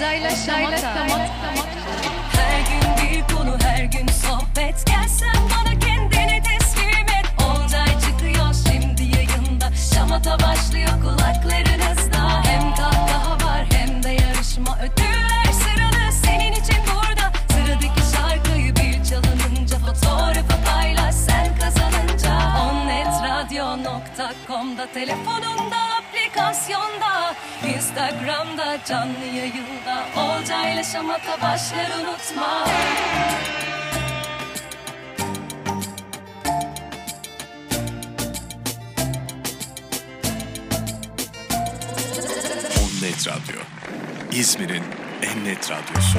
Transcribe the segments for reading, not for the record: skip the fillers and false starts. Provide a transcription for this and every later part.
Şaşayla. Her gün bir konu, her gün sohbet. Gelsen bana kendini teslim et. Oğuzay çıkıyor şimdi yayında. Şamata başlıyor kulaklarınızda. Hem kahkaha var hem de yarışma. Ödüller sırada senin için burada. Sıradaki şarkıyı bir çalınınca fotoğrafı paylaş sen kazanınca. Onnetradio.com'da telefonunda. Aplikasyonda, Instagram'da, canlı yayında Olcayla Şamata başlar unutma. Onnet Radyo, İzmir'in en net radyosu.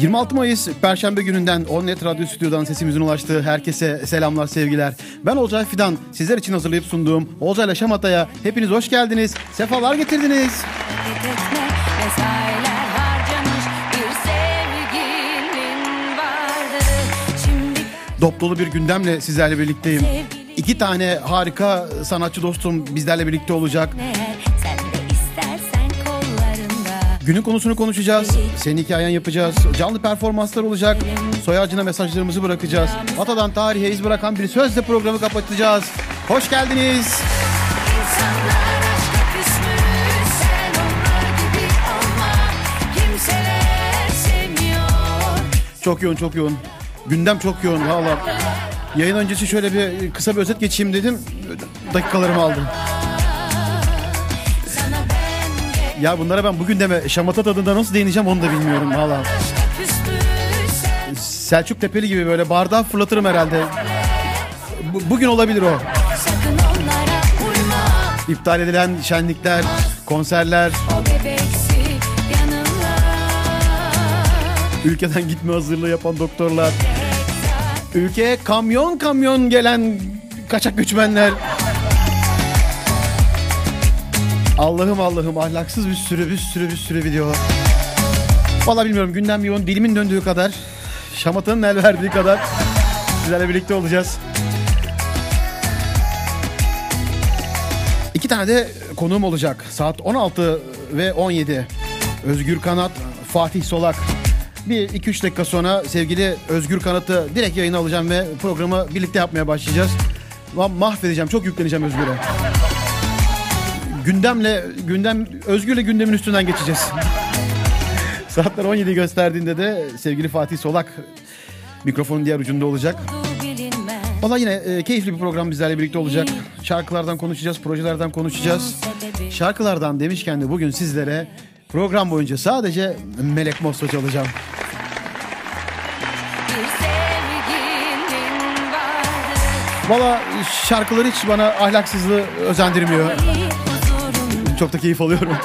...26 Mayıs Perşembe gününden Onnet Radyo Stüdyo'dan sesimizin ulaştığı herkese selamlar, sevgiler. Ben Oğuzay Fidan, sizler için hazırlayıp sunduğum Oğuzay'la Şamata'ya hepiniz hoş geldiniz, sefalar getirdiniz. Dop dolu bir gündemle sizlerle birlikteyim. İki tane harika sanatçı dostum bizlerle birlikte olacak. Günün konusunu konuşacağız, senin hikayen yapacağız, canlı performanslar olacak, soy ağacına mesajlarımızı bırakacağız, atadan tarihe iz bırakan bir sözle programı kapatacağız. Hoş geldiniz. Çok yoğun. Gündem çok yoğun valla. Yayın öncesi şöyle bir kısa bir özet geçeyim dedim, dakikalarımı aldım. Ya bunlara ben bugün deme şamata tadında nasıl değineceğim onu da bilmiyorum valla. Selçuk Tepeli gibi böyle bardağı fırlatırım herhalde. Bugün olabilir o. İptal edilen şenlikler, konserler. Ülkeden gitme hazırlığı yapan doktorlar. Ülkeye kamyon kamyon gelen kaçak göçmenler. Allah'ım ahlaksız bir sürü video. Vallahi bilmiyorum, gündem yoğun, dilimin döndüğü kadar, şamatanın el verdiği kadar sizlerle birlikte olacağız. İki tane de konuğum olacak. Saat 16 ve 17. Özgür Kanat, Fatih Solak. Bir 2-3 dakika sonra sevgili Özgür Kanat'ı direkt yayına alacağım ve programı birlikte yapmaya başlayacağız. Mahvedeceğim, çok yükleneceğim Özgür'e. Özgür'le gündemin üstünden geçeceğiz. Saatler 17'yi gösterdiğinde de sevgili Fatih Solak mikrofonun diğer ucunda olacak. Vallahi yine keyifli bir program bizlerle birlikte olacak. Şarkılardan konuşacağız, projelerden konuşacağız. Şarkılardan demişken de bugün sizlere program boyunca sadece Melek Mosso çalacağım. Vallahi şarkıları hiç bana ahlaksızlığı özendirmiyor. Çok da keyif alıyorum.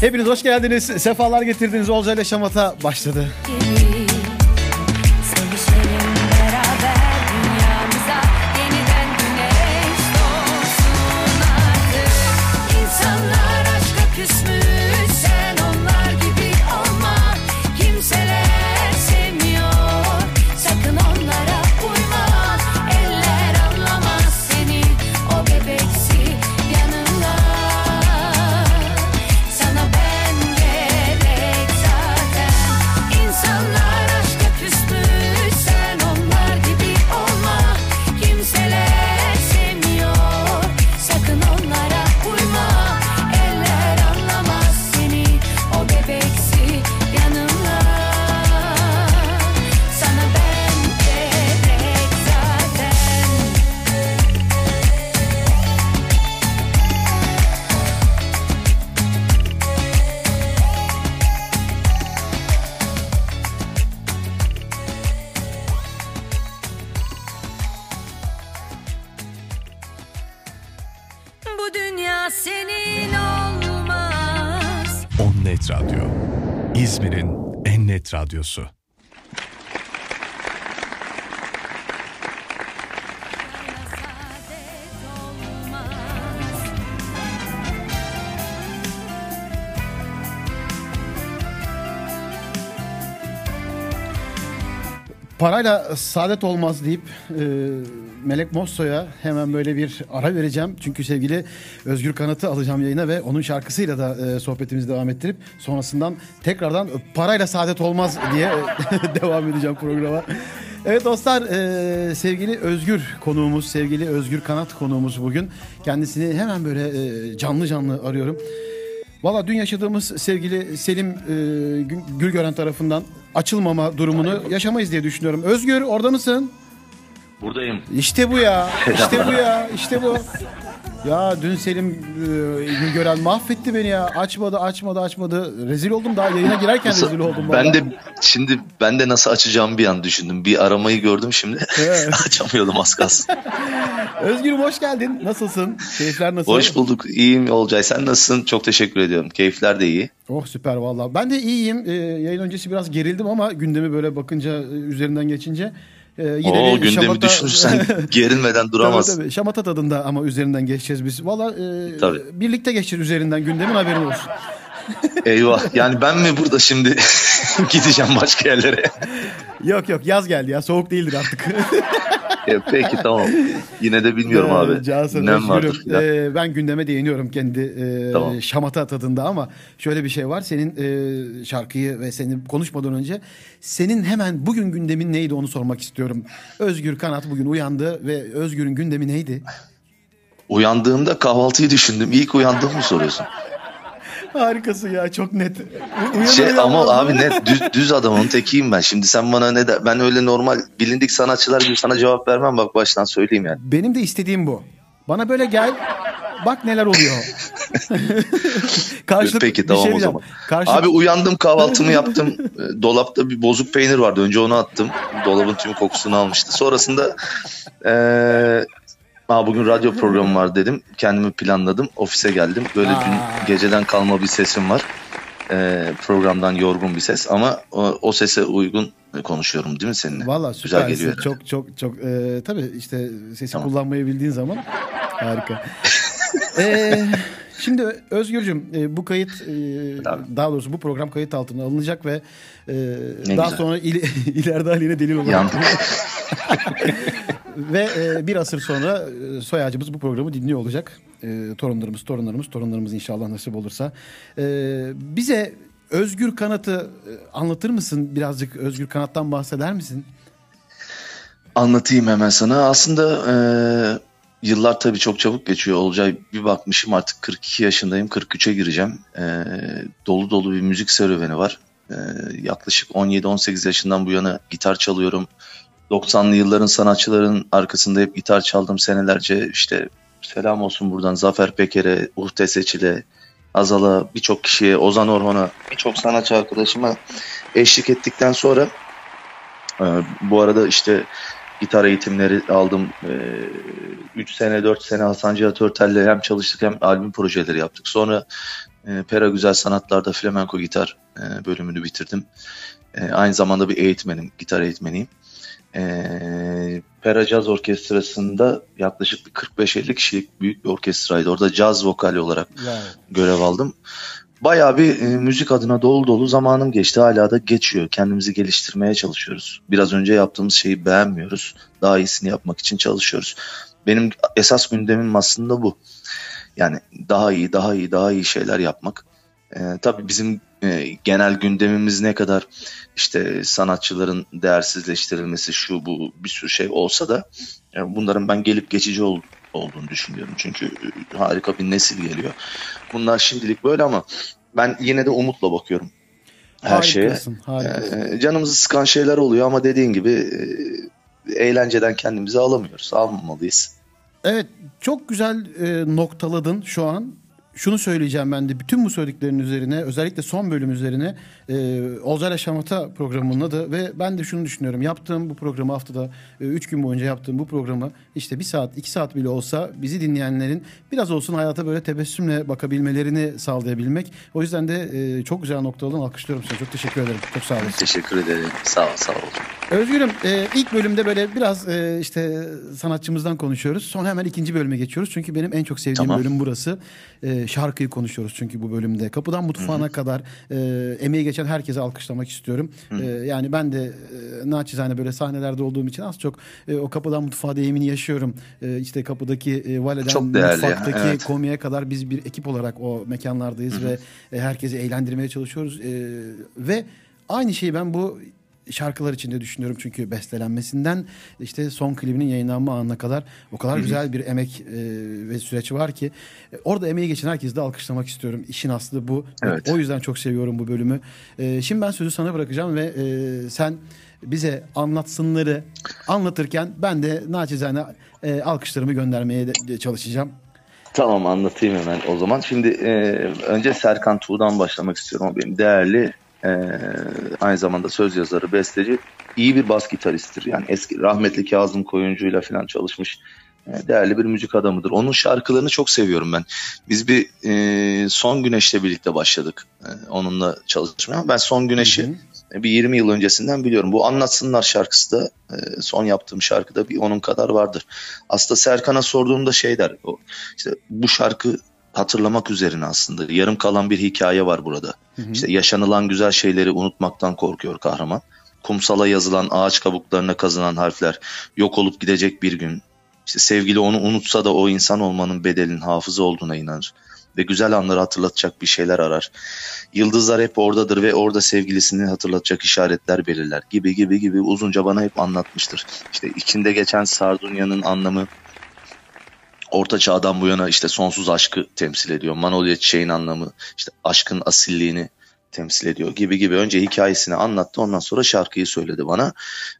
Hepiniz hoş geldiniz. Sefalar getirdiniz. Oğuzay'la Şamata başladı. Radyosu. Parayla saadet olmaz deyip Melek Mosso'ya hemen böyle bir ara vereceğim. Çünkü sevgili Özgür Kanat'ı alacağım yayına ve onun şarkısıyla da sohbetimizi devam ettirip sonrasından tekrardan parayla saadet olmaz diye devam edeceğim programa. Evet dostlar, sevgili Özgür konuğumuz, sevgili Özgür Kanat konuğumuz bugün. Kendisini hemen böyle canlı canlı arıyorum. Valla dün yaşadığımız sevgili Selim Gülgören tarafından açılmama durumunu yaşamayız diye düşünüyorum. Özgür, orada mısın? Buradayım. İşte bu ya. İşte bu ya. İşte bu. Ya dün Selim Gülgören mahvetti beni ya. Açmadı. Rezil oldum, daha yayına girerken nasıl, rezil oldum. Bana. Ben de nasıl açacağımı bir an düşündüm. Bir aramayı gördüm şimdi. Evet. Açamıyordum az kalsın. Özgür'üm hoş geldin. Nasılsın? Keyifler nasıl? Hoş bulduk. İyiyim Olcay. Sen nasılsın? Çok teşekkür ediyorum. Keyifler de iyi. Oh süper valla. Ben de iyiyim. Yayın öncesi biraz gerildim ama gündemi böyle bakınca, üzerinden geçince... gündemi şamata... düşünürsen gerilmeden duramazsın. Tabii. Şamata tadında ama üzerinden geçeceğiz biz. Valla birlikte geçeceğiz üzerinden, gündemin haberin olsun. Eyvah, yani ben mi burada şimdi gideceğim başka yerlere? Yok yaz geldi ya, soğuk değildir artık. Peki tamam, yine de bilmiyorum abi. Nem vardır. Ben gündeme değiniyorum kendi tamam. Şamata tadında ama şöyle bir şey var. Senin şarkıyı ve senin konuşmadan önce senin hemen bugün gündemin neydi onu sormak istiyorum. Özgür Kanat bugün uyandı ve Özgür'ün gündemi neydi? Uyandığımda kahvaltıyı düşündüm. İlk uyandığımı mı soruyorsun? Harikası ya, çok net. Ama abi net, düz adamın tekiyim ben. Şimdi sen bana ne der? Ben öyle normal bilindik sanatçılar gibi sana cevap vermem, bak baştan söyleyeyim yani. Benim de istediğim bu. Bana böyle gel, bak neler oluyor. Peki tamam şey o zaman. Abi uyandım, kahvaltımı yaptım. Dolapta bir bozuk peynir vardı. Önce onu attım. Dolabın tüm kokusunu almıştı. Sonrasında... bugün radyo programı var dedim. Kendimi planladım. Ofise geldim. Böyle dün geceden kalma bir sesim var. Programdan yorgun bir ses. Ama o sese uygun konuşuyorum değil mi seninle? Valla süper. Çok. Tabii işte sesi kullanmayı bildiğin zaman harika. Şimdi Özgürcüğüm, bu kayıt, daha doğrusu bu program kayıt altına alınacak ve sonra ileride haline delil olacak. Ve bir asır sonra soy ağacımız bu programı dinliyor olacak. Torunlarımız inşallah nasip olursa. Bize Özgür Kanat'ı anlatır mısın? Birazcık Özgür Kanat'tan bahseder misin? Anlatayım hemen sana. Aslında yıllar tabii çok çabuk geçiyor Olcay. Bir bakmışım artık 42 yaşındayım, 43'e gireceğim. Dolu bir müzik serüveni var. Yaklaşık 17-18 yaşından bu yana gitar çalıyorum. 90'lı yılların sanatçıların arkasında hep gitar çaldım senelerce. İşte selam olsun buradan Zafer Peker'e, Uhte Seçil'e, Azal'a, birçok kişiye, Ozan Orhan'a, birçok sanatçı arkadaşıma eşlik ettikten sonra bu arada işte gitar eğitimleri aldım. 3 sene 4 sene Hasan Cihat Örtel'le hem çalıştık hem albüm projeleri yaptık. Sonra Pera Güzel Sanatlar'da flamenko gitar bölümünü bitirdim. Aynı zamanda bir eğitmenim, gitar eğitmeniyim. Pera Caz Orkestrası'nda yaklaşık bir 45-50 kişilik büyük bir orkestraydı. Orada caz vokali olarak görev aldım. Bayağı bir müzik adına dolu zamanım geçti. Hala da geçiyor. Kendimizi geliştirmeye çalışıyoruz. Biraz önce yaptığımız şeyi beğenmiyoruz. Daha iyisini yapmak için çalışıyoruz. Benim esas gündemim aslında bu. Yani daha iyi şeyler yapmak. Tabii bizim genel gündemimiz ne kadar işte sanatçıların değersizleştirilmesi, şu bu bir sürü şey olsa da bunların ben gelip geçici olduğunu düşünüyorum. Çünkü harika bir nesil geliyor. Bunlar şimdilik böyle ama ben yine de umutla bakıyorum her şeye. Canımızı sıkan şeyler oluyor ama dediğin gibi eğlenceden kendimizi alamıyoruz. Almamalıyız. Evet, çok güzel noktaladın şu an. Şunu söyleyeceğim ben de bütün bu söylediklerin üzerine, özellikle son bölüm üzerine Olcay'la Şamata programının adı ve ben de şunu düşünüyorum. Yaptığım bu programı haftada 3 gün boyunca yaptığım bu programı işte 1 saat 2 saat bile olsa bizi dinleyenlerin biraz olsun hayata böyle tebessümle bakabilmelerini sağlayabilmek. O yüzden de çok güzel noktalardan alkışlıyorum seni. Çok teşekkür ederim. Çok sağ olasın. Teşekkür ederim. Sağ ol. Özgür'üm, ilk bölümde böyle biraz işte sanatçımızdan konuşuyoruz. Sonra hemen ikinci bölüme geçiyoruz. Çünkü benim en çok sevdiğim bölüm burası. şarkıyı konuşuyoruz çünkü bu bölümde. Kapıdan mutfağına kadar emeği geçen herkese alkışlamak istiyorum. Yani ben de naçizane böyle sahnelerde olduğum için az çok o kapıdan mutfağa deyimini yaşıyorum. İşte kapıdaki valeden mutfaktaki evet. komiğe kadar biz bir ekip olarak o mekanlardayız ve herkesi eğlendirmeye çalışıyoruz. Ve aynı şeyi ben bu şarkılar içinde düşünüyorum çünkü bestelenmesinden işte son klibinin yayınlanma anına kadar o kadar güzel bir emek ve süreç var ki orada emeği geçen herkesi de alkışlamak istiyorum. İşin aslı bu. Evet. O yüzden çok seviyorum bu bölümü. Şimdi ben sözü sana bırakacağım ve sen bize anlatsınları anlatırken ben de naçizane alkışlarımı göndermeye de çalışacağım. Tamam, anlatayım hemen o zaman. Şimdi önce Serkan Tuğ'dan başlamak istiyorum. O benim değerli aynı zamanda söz yazarı, besteci, iyi bir bas gitaristtir. Yani eski rahmetli Kazım Koyuncu'yla falan çalışmış değerli bir müzik adamıdır. Onun şarkılarını çok seviyorum ben. Biz bir Son Güneş'le birlikte başladık onunla çalışmaya. Ben Son Güneş'i bir 20 yıl öncesinden biliyorum. Bu Anlatsınlar şarkısı da son yaptığım şarkıda bir onun kadar vardır. Aslında Serkan'a sorduğumda şey der. O, işte bu şarkı hatırlamak üzerine aslında. Yarım kalan bir hikaye var burada. İşte yaşanılan güzel şeyleri unutmaktan korkuyor kahraman. Kumsala yazılan, ağaç kabuklarına kazınan harfler, yok olup gidecek bir gün. İşte sevgili onu unutsa da o insan olmanın bedelinin hafıza olduğuna inanır. Ve güzel anları hatırlatacak bir şeyler arar. Yıldızlar hep oradadır ve orada sevgilisini hatırlatacak işaretler belirler. Gibi uzunca bana hep anlatmıştır. İşte içinde geçen Sardunya'nın anlamı, Orta Çağ'dan bu yana işte sonsuz aşkı temsil ediyor. Manolya çiçeğin anlamı işte aşkın asilliğini temsil ediyor gibi. Önce hikayesini anlattı, ondan sonra şarkıyı söyledi bana.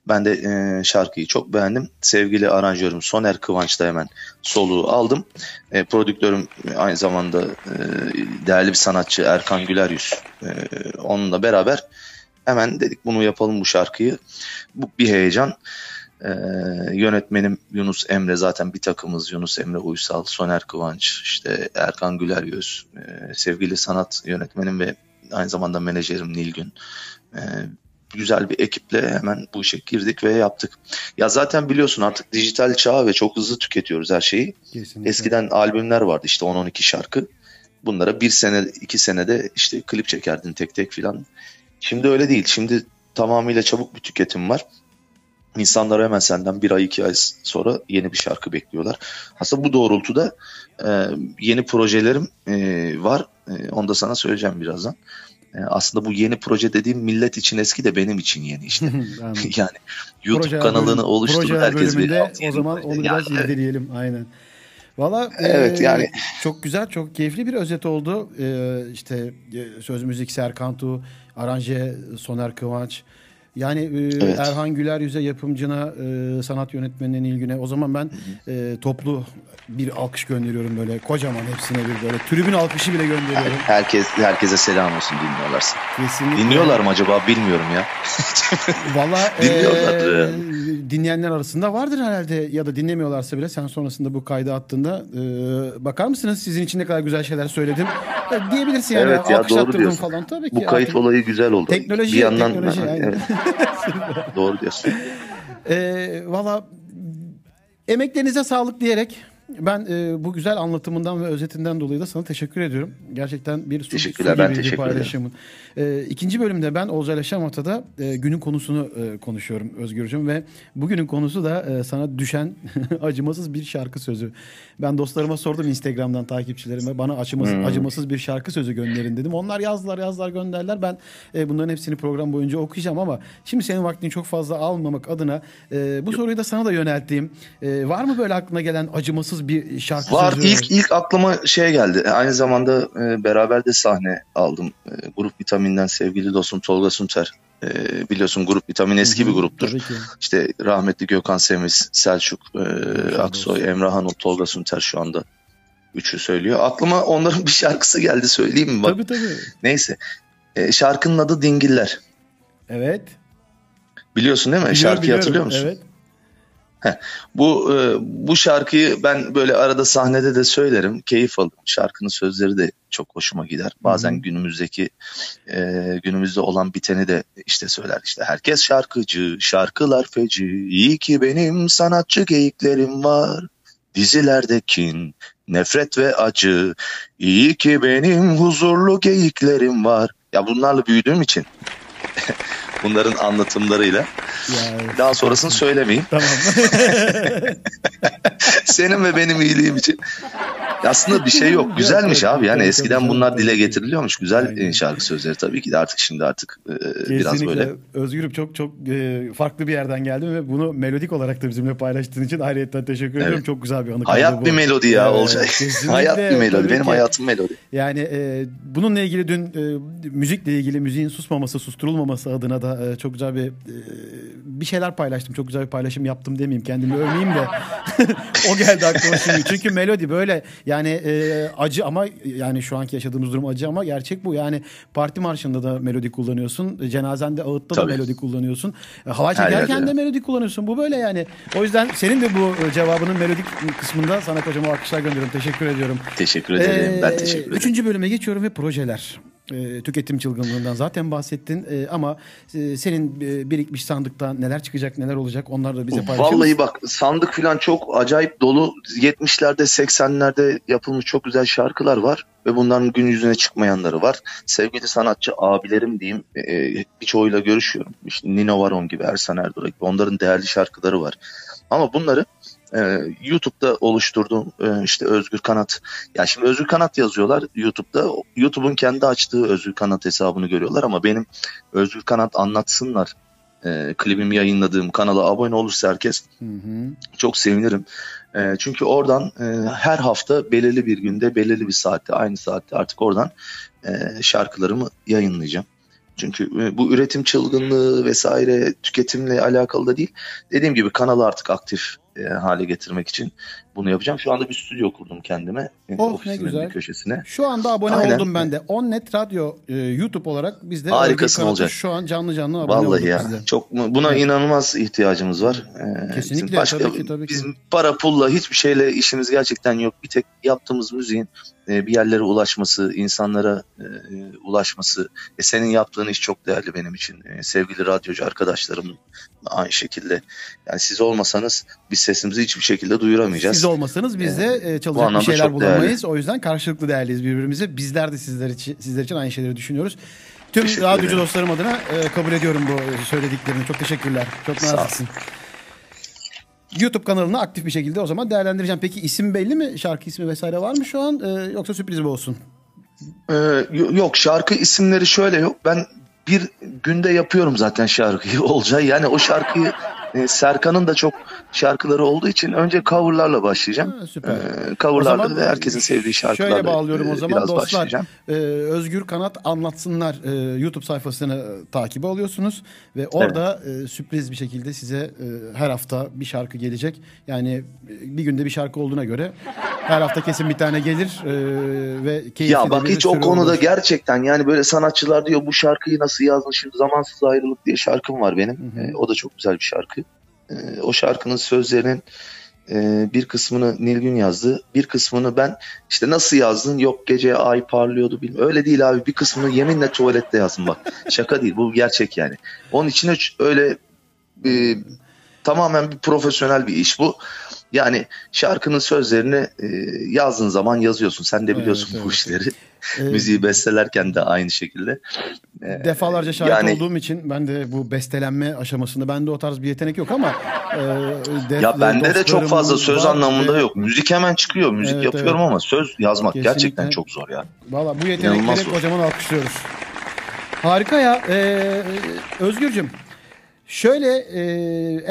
Ben de şarkıyı çok beğendim. Sevgili aranjörüm Soner Kıvanç'ta hemen soluğu aldım. Prodüktörüm aynı zamanda değerli bir sanatçı Erkan Güleryüz. Onunla beraber hemen dedik bunu yapalım bu şarkıyı. Bu bir heyecan. Yönetmenim Yunus Emre, zaten bir takımız Yunus Emre Huysal, Soner Kıvanç, işte Erkan Güleryüz, sevgili sanat yönetmenim ve aynı zamanda menajerim Nilgün. Güzel bir ekiple hemen bu işe girdik ve yaptık. Ya zaten biliyorsun artık dijital çağ ve çok hızlı tüketiyoruz her şeyi. Kesinlikle. Eskiden albümler vardı işte 10-12 şarkı. Bunlara 1 sene 2 senede işte klip çekerdin tek tek filan. Şimdi öyle değil. Şimdi tamamıyla çabuk bir tüketim var. İnsanlar hemen senden 1 ay 2 ay sonra yeni bir şarkı bekliyorlar. Aslında bu doğrultuda yeni projelerim var. Onu da sana söyleyeceğim birazdan. Aslında bu yeni proje dediğim millet için eski de benim için yeni işte. Yani YouTube proje kanalını bölüm, oluşturup herkes bir. O zaman onu biraz irdeleyelim aynen. Valla evet, yani çok güzel, çok keyifli bir özet oldu. İşte söz müzik Serkan Tuğ, aranje Soner Kıvanç. Yani evet. Erhan Güleryüz'e, yapımcına, sanat yönetmenine, Nilgün'e. O zaman ben toplu bir alkış gönderiyorum böyle kocaman, hepsine bir böyle tribün alkışı bile gönderiyorum. Herkese selam olsun dinliyorlarsa. Kesinlikle. Dinliyorlar mı acaba bilmiyorum ya. Vallahi dinleyenler arasında vardır herhalde, ya da dinlemiyorlarsa bile sen sonrasında bu kaydı attığında bakar mısınız sizin için ne kadar güzel şeyler söyledim diyebilirsin yani. Evet ya, doğru diyorsun. Falan. Tabii ki bu kayıt yani, olayı güzel oldu. Teknoloji bir yandan. Teknoloji, yani. Evet. Doğru diyorsun. Valla emeklerinize sağlık diyerek ben bu güzel anlatımından ve özetinden dolayı da sana teşekkür ediyorum. Gerçekten bir süper paylaşımın. İkinci bölümde ben Oğuzay'la Şamota'da günün konusunu konuşuyorum Özgürcüğüm ve bugünün konusu da sana düşen acımasız bir şarkı sözü. Ben dostlarıma sordum, Instagram'dan takipçilerime, bana acımasız bir şarkı sözü gönderin dedim. Onlar yazdılar gönderdiler. Ben bunların hepsini program boyunca okuyacağım ama şimdi senin vaktini çok fazla almamak adına bu soruyu da sana da yönelteyim. Var mı böyle aklına gelen acımasız bir şarkı var sözü? İlk aklıma şey geldi. Aynı zamanda beraber de sahne aldım. Grup Vitamin'den sevgili dostum Tolga Sünter. Biliyorsun Grup Vitamin eski bir gruptur. İşte rahmetli Gökhan Semiz, Selçuk Aksoy, Emrah Hanut, Tolga Sünter şu anda üçü söylüyor. Aklıma onların bir şarkısı geldi, söyleyeyim mi? Bak. Tabii. Neyse. Şarkının adı Dingiller. Evet. Biliyorsun değil mi? Şarkıyı hatırlıyor musun? Evet. Bu şarkıyı ben böyle arada sahnede de söylerim, keyif alırım. Şarkının sözleri de çok hoşuma gider. Bazen günümüzde olan biteni de işte söyler. İşte herkes şarkıcı, şarkılar feci. İyi ki benim sanatçı geyiklerim var. Dizilerde kin, nefret ve acı. İyi ki benim huzurlu geyiklerim var. Ya bunlarla büyüdüğüm için. Bunların anlatımlarıyla. Yani. Daha sonrasını söylemeyeyim. Tamam. Senin ve benim iyiliğim için. Aslında bir şey yok. Güzelmiş abi. Yani eskiden bunlar dile getiriliyormuş. Güzel şarkı sözleri tabii ki de artık biraz böyle. Özgürüm çok farklı bir yerden geldim ve bunu melodik olarak da bizimle paylaştığın için ayrıca teşekkür ediyorum. Çok güzel bir anı. Hayat bir melodi ya olacak. Hayat bir melodi. Benim hayatım melodi. Yani bununla ilgili dün müzikle ilgili müziğin susmaması, susturulmaması adına da çok güzel bir şeyler paylaştım. Çok güzel bir paylaşım yaptım demeyeyim. Kendimi övmeyeyim de o geldi aklıma şimdi. Çünkü melodi böyle yani acı ama yani şu anki yaşadığımız durum acı ama gerçek bu. Yani parti marşında da melodi kullanıyorsun. Cenazende, ağıtta da melodi kullanıyorsun. Hava çekerken de melodi kullanıyorsun. Bu böyle yani. O yüzden senin de bu cevabının melodik kısmında sana kocaman alkışlar gönderiyorum. Teşekkür ediyorum. Teşekkür ederim. Ben teşekkür ederim. 3. bölüme geçiyorum ve projeler. Tüketim çılgınlığından zaten bahsettin ama senin birikmiş sandıkta neler çıkacak neler olacak onlar da bize paylaşır. Vallahi bak sandık falan çok acayip dolu 70'lerde 80'lerde yapılmış çok güzel şarkılar var ve bunların gün yüzüne çıkmayanları var. Sevgili sanatçı abilerim diyeyim birçoğuyla görüşüyorum. İşte Nino Varong gibi Ersan Erdoğan gibi onların değerli şarkıları var ama bunları YouTube'da oluşturduğum işte Özgür Kanat. Ya şimdi Özgür Kanat yazıyorlar YouTube'da. YouTube'un kendi açtığı Özgür Kanat hesabını görüyorlar ama benim Özgür Kanat anlatsınlar. Klibimi yayınladığım kanala abone olursa herkes çok sevinirim. Çünkü oradan her hafta belirli bir günde belirli bir saatte aynı saatte artık oradan şarkılarımı yayınlayacağım. Çünkü bu üretim çılgınlığı vesaire tüketimle alakalı da değil. Dediğim gibi kanalı artık aktif hale getirmek için bunu yapacağım. Şu anda bir stüdyo kurdum kendime. Ofisimin köşesine. Şu anda abone oldum ben de. Onnet Radyo YouTube olarak biz de harikasın olacak. Şu an canlı abone olduk biz de. Vallahi ya. Çok buna inanılmaz ihtiyacımız var. Kesinlikle başka, tabii ki. Bizim para pulla hiçbir şeyle işimiz gerçekten yok. Bir tek yaptığımız müziğin bir yerlere ulaşması, insanlara ulaşması. Senin yaptığın iş çok değerli benim için. Sevgili radyocu arkadaşlarım aynı şekilde. Yani siz olmasanız biz sesimizi hiçbir şekilde duyuramayacağız. Siz olmasanız biz de çalacak bir şeyler bulamayız. Değerli. O yüzden karşılıklı değerliyiz birbirimize. Bizler de sizler için aynı şeyleri düşünüyoruz. Tüm radyocu dostlarım adına kabul ediyorum bu söylediklerini. Çok teşekkürler. Çok naziksin. YouTube kanalını aktif bir şekilde o zaman değerlendireceğim. Peki isim belli mi? Şarkı ismi vesaire var mı şu an? Yoksa sürpriz mi olsun? Yok şarkı isimleri şöyle yok. Ben bir günde yapıyorum zaten şarkıyı olacağı. Yani o şarkıyı Serkan'ın da çok şarkıları olduğu için önce coverlarla başlayacağım. Coverlarla ve herkesin sevdiği şarkılarla şöyle bağlıyorum o zaman dostlar. Özgür Kanat Anlatsınlar YouTube sayfasını takibe alıyorsunuz ve orada sürpriz bir şekilde size her hafta bir şarkı gelecek. Yani bir günde bir şarkı olduğuna göre her hafta kesin bir tane gelir ve keyifli. Ya bak hiç o konuda olur. Gerçekten yani böyle sanatçılar diyor bu şarkıyı nasıl yazmışım Zamansız Ayrılık diye şarkım var benim. O da çok güzel bir şarkı. O şarkının sözlerinin bir kısmını Nilgün yazdı. Bir kısmını ben işte nasıl yazdın? Yok gece ay parlıyordu bilmiyorum. Öyle değil abi. Bir kısmını yeminle tuvalette yazdım bak. Şaka değil. Bu gerçek yani. Onun için öyle tamamen bir profesyonel bir iş bu. Yani şarkının sözlerini yazdığın zaman yazıyorsun. Sen de biliyorsun bu işleri. Müziği bestelerken de aynı şekilde. Defalarca şahit olduğum için ben de bu bestelenme aşamasında bende o tarz bir yetenek yok ama ya bende de çok fazla söz anlamında yok. Müzik hemen çıkıyor. Müzik yapıyorum ama söz yazmak gerçekten çok zor yani. Valla bu yetenekleri kocaman alkışlıyoruz. Harika ya. Özgürcüm. Şöyle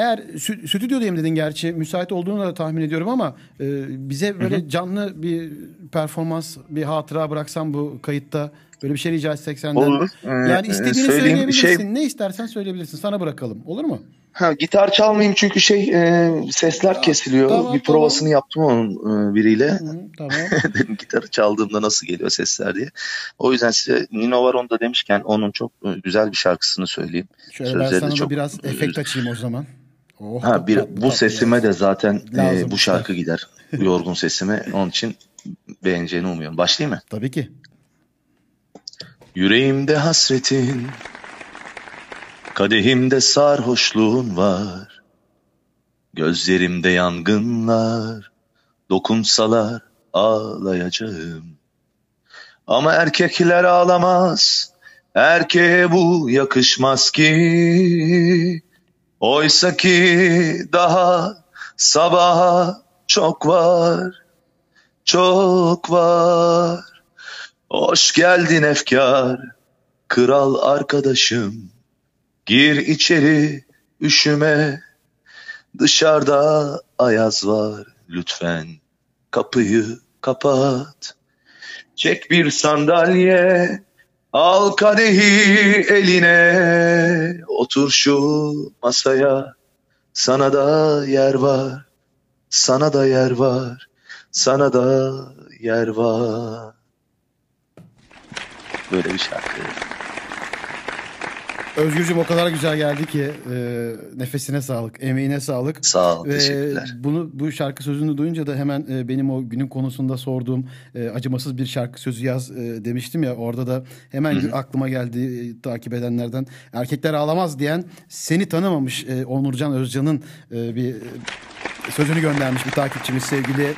eğer stüdyodayım dedin gerçi müsait olduğunu da tahmin ediyorum ama bize böyle canlı bir performans bir hatıra bıraksan bu kayıtta böyle bir şey rica etsek senden. Olur. Yani istediğini söyleyebilirsin ne istersen söyleyebilirsin sana bırakalım olur mu? Ha, gitar çalmayayım çünkü sesler kesiliyor. Tamam, bir provasını yaptım onun biriyle. Tamam. Gitarı çaldığımda nasıl geliyor sesler diye. O yüzden size Nino Varong da demişken onun çok güzel bir şarkısını söyleyeyim. Şöyle ben sana çok biraz efekt açayım o zaman. Bu sesime de zaten bu şarkı gider. Bu yorgun sesime onun için beğeneceğini umuyorum. Başlayayım mı? Tabii ki. Yüreğimde hasretin, kadehimde sarhoşluğun var, gözlerimde yangınlar, dokunsalar ağlayacağım. Ama erkekler ağlamaz, erkeğe bu yakışmaz ki. Oysa ki daha sabaha çok var, çok var. Hoş geldin efkar, kral arkadaşım. Gir içeri, üşüme, dışarıda ayaz var. Lütfen kapıyı kapat, çek bir sandalye, al kadehi eline, otur şu masaya, sana da yer var, sana da yer var, sana da yer var. Böyle bir şarkı. Özgürcüğüm, o kadar güzel geldi ki nefesine sağlık, emeğine sağlık. Sağ ol, teşekkürler. Bu şarkı sözünü duyunca da hemen benim o günün konusunda sorduğum acımasız bir şarkı sözü yaz demiştim ya, orada da hemen aklıma geldi takip edenlerden. Erkekler ağlamaz diyen seni tanımamış Onurcan Özcan'ın bir sözünü göndermiş bir takipçimiz, sevgili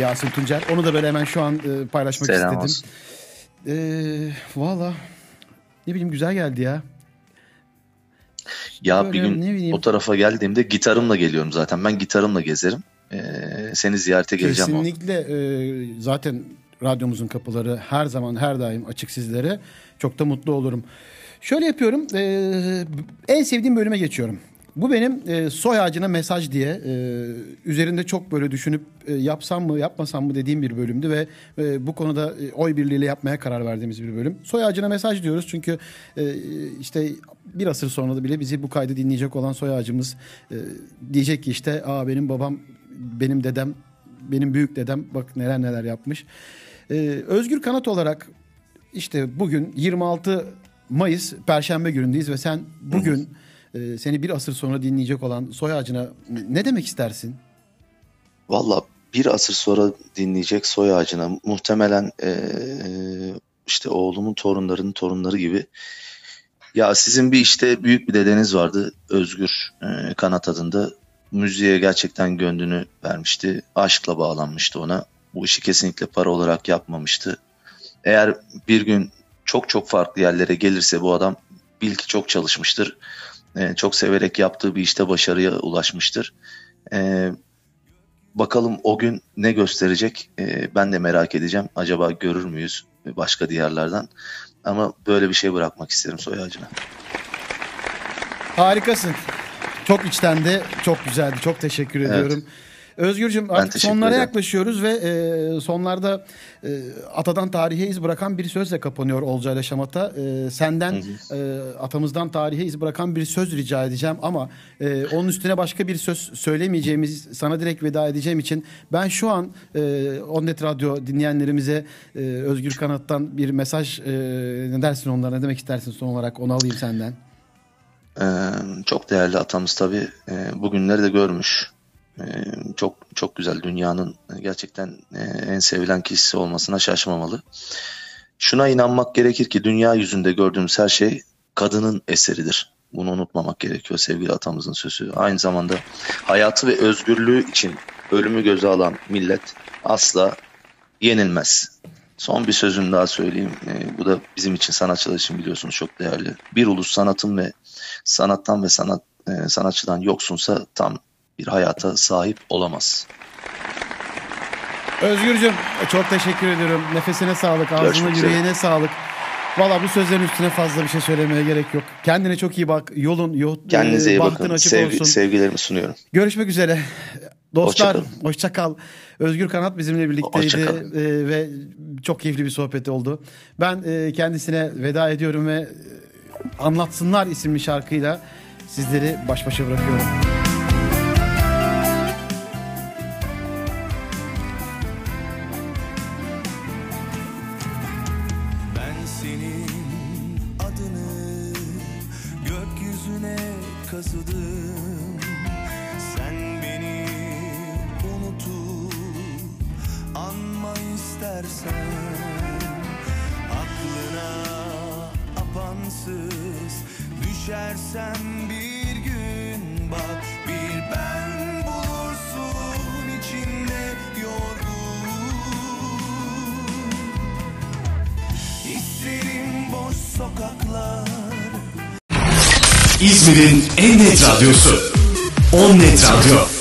Yasin Tuncel. Onu da böyle hemen şu an paylaşmak Selam istedim. Valla ne bileyim, güzel geldi ya. Ya böyle, bir gün o tarafa geldiğimde gitarımla geliyorum zaten. Ben gitarımla gezerim. Seni ziyarete geleceğim. Kesinlikle zaten radyomuzun kapıları her zaman, her daim açık sizlere. Çok da mutlu olurum. Şöyle yapıyorum. En sevdiğim bölüme geçiyorum. Bu benim soy ağacına mesaj diye üzerinde çok böyle düşünüp yapsam mı yapmasam mı dediğim bir bölümdü ve bu konuda oy birliğiyle yapmaya karar verdiğimiz bir bölüm. Soy ağacına mesaj diyoruz çünkü işte bir asır sonra da bile bizi bu kaydı dinleyecek olan soy ağacımız diyecek ki işte benim babam, benim dedem, benim büyük dedem bak neler neler yapmış. Özgür Kanat olarak işte bugün 26 Mayıs Perşembe günündeyiz ve sen bugün... Seni bir asır sonra dinleyecek olan soy ağacına ne demek istersin? Valla bir asır sonra dinleyecek soy ağacına muhtemelen işte oğlumun torunlarının torunları gibi. Ya sizin bir işte büyük bir dedeniz vardı, Özgür Kanat adında. Müziğe gerçekten gönlünü vermişti. Aşkla bağlanmıştı ona. Bu işi kesinlikle para olarak yapmamıştı. Eğer bir gün çok çok farklı yerlere gelirse bu adam, bil ki çok çalışmıştır. Çok severek yaptığı bir işte başarıya ulaşmıştır. Bakalım o gün ne gösterecek? Ben de merak edeceğim. Acaba görür müyüz başka diyarlardan? Ama böyle bir şey bırakmak isterim soy ağacına. Harikasın. Çok içtendi, çok güzeldi. Çok teşekkür ediyorum. Evet. Özgürcüğüm, artık sonlara yaklaşıyoruz ve sonlarda atadan tarihe iz bırakan bir sözle kapanıyor Olcay'la Şamata. Senden atamızdan tarihe iz bırakan bir söz rica edeceğim ama onun üstüne başka bir söz söylemeyeceğimiz, sana direkt veda edeceğim için ben şu an Onnet Radyo dinleyenlerimize Özgür Kanat'tan bir mesaj, ne dersin onlara, ne demek istersin son olarak, onu alayım senden. Çok değerli atamız tabii bugünleri de görmüş. Çok çok güzel, dünyanın gerçekten en sevilen kişisi olmasına şaşmamalı. Şuna inanmak gerekir ki dünya yüzünde gördüğümüz her şey kadının eseridir. Bunu unutmamak gerekiyor, sevgili atamızın sözü. Aynı zamanda hayatı ve özgürlüğü için ölümü göze alan millet asla yenilmez. Son bir sözünü daha söyleyeyim. Bu da bizim için, sanatçılar için biliyorsunuz çok değerli. Bir ulus sanatın ve sanattan ve sanatçıdan yoksunsa tam bir hayata sahip olamaz. Özgürcüğüm, çok teşekkür ediyorum. Nefesine sağlık, ağzına yüreğine sağlık. Valla bu sözlerin üstüne fazla bir şey söylemeye gerek yok. Kendine çok iyi bak. Kendinize iyi bakın. Sevgilerimi sunuyorum. Görüşmek üzere. Dostlar, hoşça kal. Özgür Kanat bizimle birlikteydi ve çok keyifli bir sohbet oldu. Ben kendisine veda ediyorum ve Anlatsınlar isimli şarkıyla sizleri baş başa bırakıyorum. Bulursun içinde yorgun İzmir'in en net radyosu Onnet Radyo.